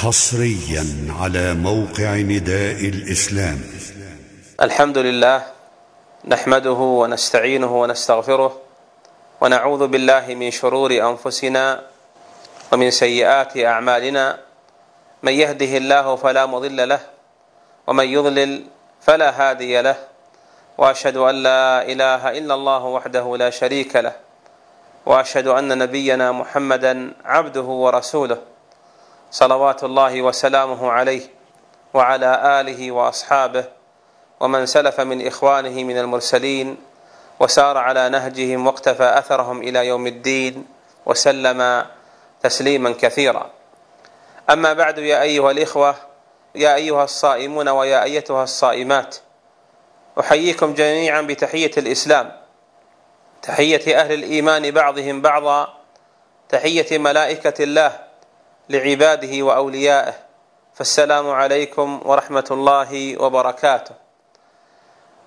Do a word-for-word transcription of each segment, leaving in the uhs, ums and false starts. حصريا على موقع نداء الإسلام. الحمد لله نحمده ونستعينه ونستغفره، ونعوذ بالله من شرور أنفسنا ومن سيئات أعمالنا، من يهده الله فلا مضل له ومن يضلل فلا هادي له، وأشهد أن لا إله إلا الله وحده لا شريك له، وأشهد أن نبينا محمدا عبده ورسوله صلوات الله وسلامه عليه وعلى آله وأصحابه ومن سلف من إخوانه من المرسلين وسار على نهجهم واقتفى أثرهم إلى يوم الدين وسلم تسليما كثيرا. أما بعد، يا أيها الإخوة، يا أيها الصائمون ويا أيتها الصائمات، أحييكم جميعا بتحية الإسلام، تحية أهل الإيمان بعضهم بعضا، تحية ملائكة الله لعباده وأوليائه، فالسلام عليكم ورحمة الله وبركاته.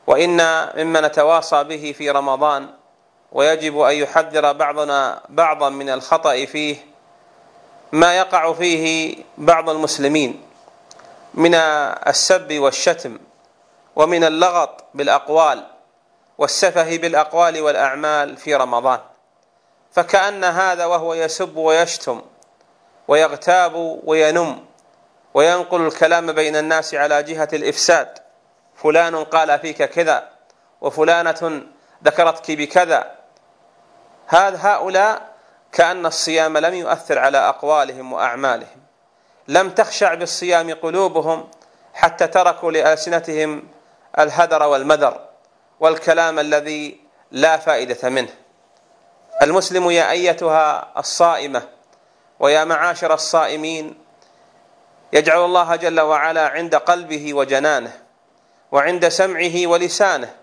وإن مما نتواصى به في رمضان ويجب أن يحذر بعضنا بعضا من الخطأ فيه ما يقع فيه بعض المسلمين من السب والشتم ومن اللغط بالأقوال والسفه بالأقوال والأعمال في رمضان، فكأن هذا وهو يسب ويشتم ويغتاب وينم وينقل الكلام بين الناس على جهة الإفساد، فلان قال فيك كذا وفلانة ذكرتك بكذا، هذا هؤلاء كأن الصيام لم يؤثر على أقوالهم وأعمالهم، لم تخشع بالصيام قلوبهم حتى تركوا لألسنتهم الهدر والمدر والكلام الذي لا فائدة منه. المسلم يا أيتها الصائمة ويا معاشر الصائمين، يجعل الله جل وعلا عند قلبه وجنانه وعند سمعه ولسانه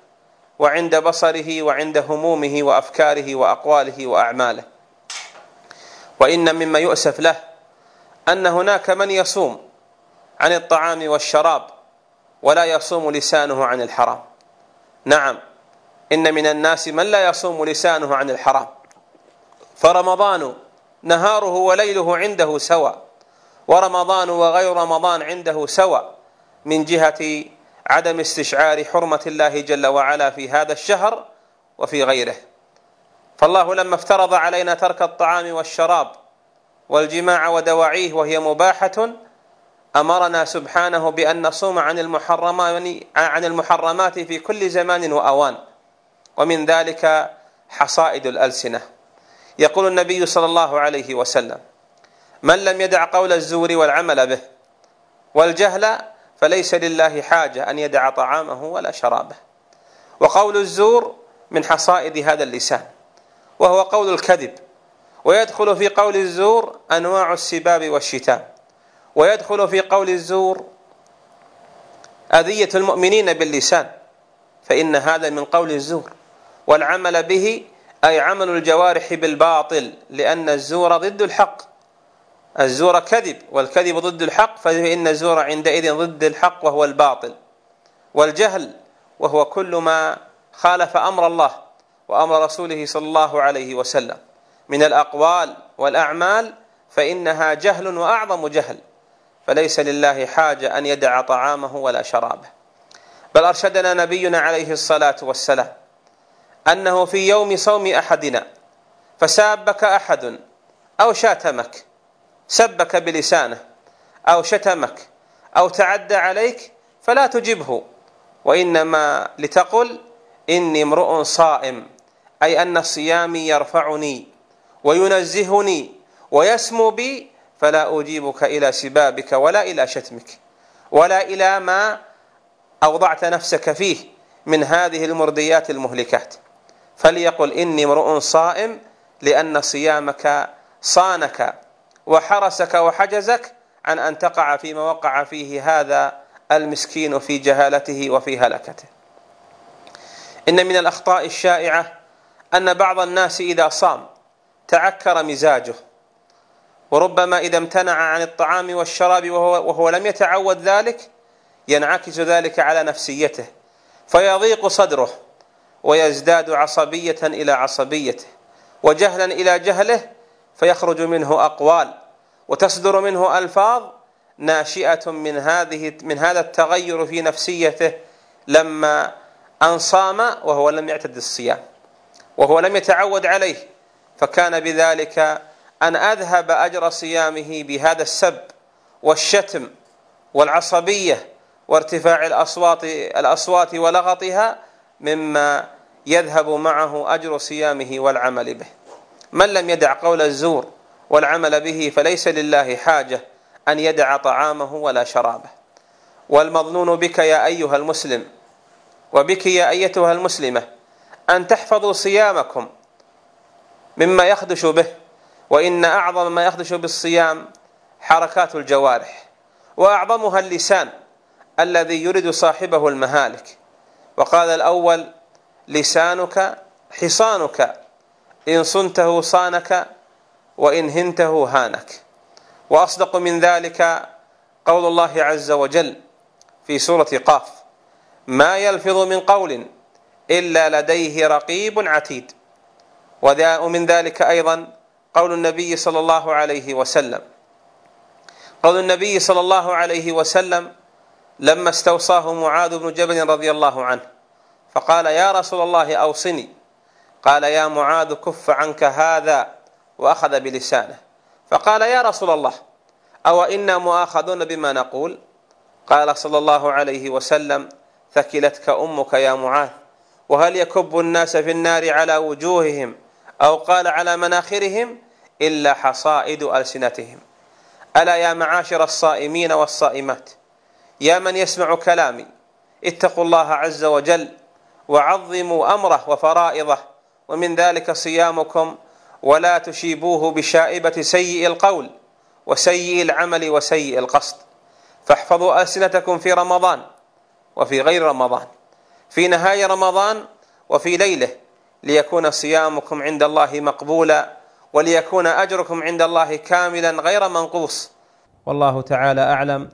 وعند بصره وعند همومه وأفكاره وأقواله وأعماله. وإن مما يؤسف له أن هناك من يصوم عن الطعام والشراب ولا يصوم لسانه عن الحرام. نعم، إن من الناس من لا يصوم لسانه عن الحرام، فرمضان نهاره وليله عنده سوى، ورمضان وغير رمضان عنده سوى، من جهة عدم استشعار حرمة الله جل وعلا في هذا الشهر وفي غيره. فالله لما افترض علينا ترك الطعام والشراب والجماع ودواعيه وهي مباحة، أمرنا سبحانه بأن نصوم عن المحرمات في كل زمان وأوان، ومن ذلك حصائد الألسنة. يقول النبي صلى الله عليه وسلم: من لم يدع قول الزور والعمل به والجهل فليس لله حاجة أن يدع طعامه ولا شرابه. وقول الزور من حصائد هذا اللسان، وهو قول الكذب، ويدخل في قول الزور أنواع السباب والشتام، ويدخل في قول الزور أذية المؤمنين باللسان، فإن هذا من قول الزور. والعمل به أي عمل الجوارح بالباطل، لأن الزور ضد الحق، الزور كذب، والكذب ضد الحق، فإن الزور عندئذ ضد الحق وهو الباطل. والجهل وهو كل ما خالف أمر الله وأمر رسوله صلى الله عليه وسلم من الأقوال والأعمال، فإنها جهل وأعظم جهل، فليس لله حاجة أن يدع طعامه ولا شرابه. بل أرشدنا نبينا عليه الصلاة والسلام أنه في يوم صوم أحدنا فسابك أحد أو شاتمك، سبك بلسانه أو شتمك أو تعدى عليك، فلا تجبه، وإنما لتقل: إني امرؤ صائم، أي أن الصيام يرفعني وينزهني ويسمو بي، فلا أجيبك إلى سبابك ولا إلى شتمك ولا إلى ما أوضعت نفسك فيه من هذه المرديات المهلكات، فليقل: إني امرؤ صائم، لأن صيامك صانك وحرسك وحجزك عن أن تقع فيما وقع فيه هذا المسكين في جهالته وفي هلكته. إن من الأخطاء الشائعة أن بعض الناس إذا صام تعكر مزاجه، وربما إذا امتنع عن الطعام والشراب وهو, وهو لم يتعود ذلك، ينعكس ذلك على نفسيته، فيضيق صدره ويزداد عصبية إلى عصبيته وجهلا إلى جهله، فيخرج منه أقوال وتصدر منه ألفاظ ناشئة من هذه من هذا التغير في نفسيته لما أن صام وهو لم يعتد الصيام وهو لم يتعود عليه، فكان بذلك أن أذهب أجر صيامه بهذا السب والشتم والعصبية وارتفاع الأصوات الأصوات ولغطها مما يذهب معه أجر صيامه والعمل به. من لم يدع قول الزور والعمل به فليس لله حاجة أن يدع طعامه ولا شرابه. والمظنون بك يا أيها المسلم وبك يا أيتها المسلمة أن تحفظوا صيامكم مما يخدش به، وإن أعظم ما يخدش بالصيام حركات الجوارح وأعظمها اللسان الذي يرد صاحبه المهالك. وقال الأول: لسانك حصانك، إن صنته صانك وإن هنته هانك. وأصدق من ذلك قول الله عز وجل في سورة قاف: ما يلفظ من قول إلا لديه رقيب عتيد. ومن ذلك أيضا قول النبي صلى الله عليه وسلم قول النبي صلى الله عليه وسلم لما استوصاه معاذ بن جبل رضي الله عنه فقال: يا رسول الله أوصني، قال: يا معاذ كف عنك هذا، وأخذ بلسانه. فقال: يا رسول الله أو إنا مؤاخذون بما نقول؟ قال صلى الله عليه وسلم: ثكلتك أمك يا معاذ، وهل يكب الناس في النار على وجوههم أو قال على مناخرهم إلا حصائد ألسنتهم. ألا يا معاشر الصائمين والصائمات، يا من يسمع كلامي، اتقوا الله عز وجل وعظموا أمره وفرائضه، ومن ذلك صيامكم، ولا تشيبوه بشائبة سيء القول وسيء العمل وسيء القصد. فاحفظوا ألسنتكم في رمضان وفي غير رمضان، في نهاية رمضان وفي ليله، ليكون صيامكم عند الله مقبولا، وليكون أجركم عند الله كاملا غير منقوص، والله تعالى أعلم.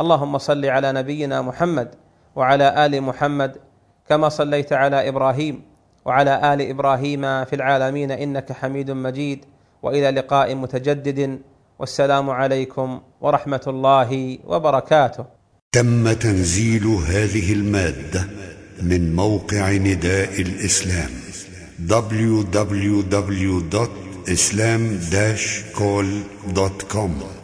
اللهم صل على نبينا محمد وعلى آل محمد كما صليت على إبراهيم وعلى آل إبراهيم في العالمين إنك حميد مجيد. وإلى لقاء متجدد، والسلام عليكم ورحمة الله وبركاته. تم تنزيل هذه المادة من موقع نداء الإسلام دبليو دبليو دبليو دوت islam dash call dot com.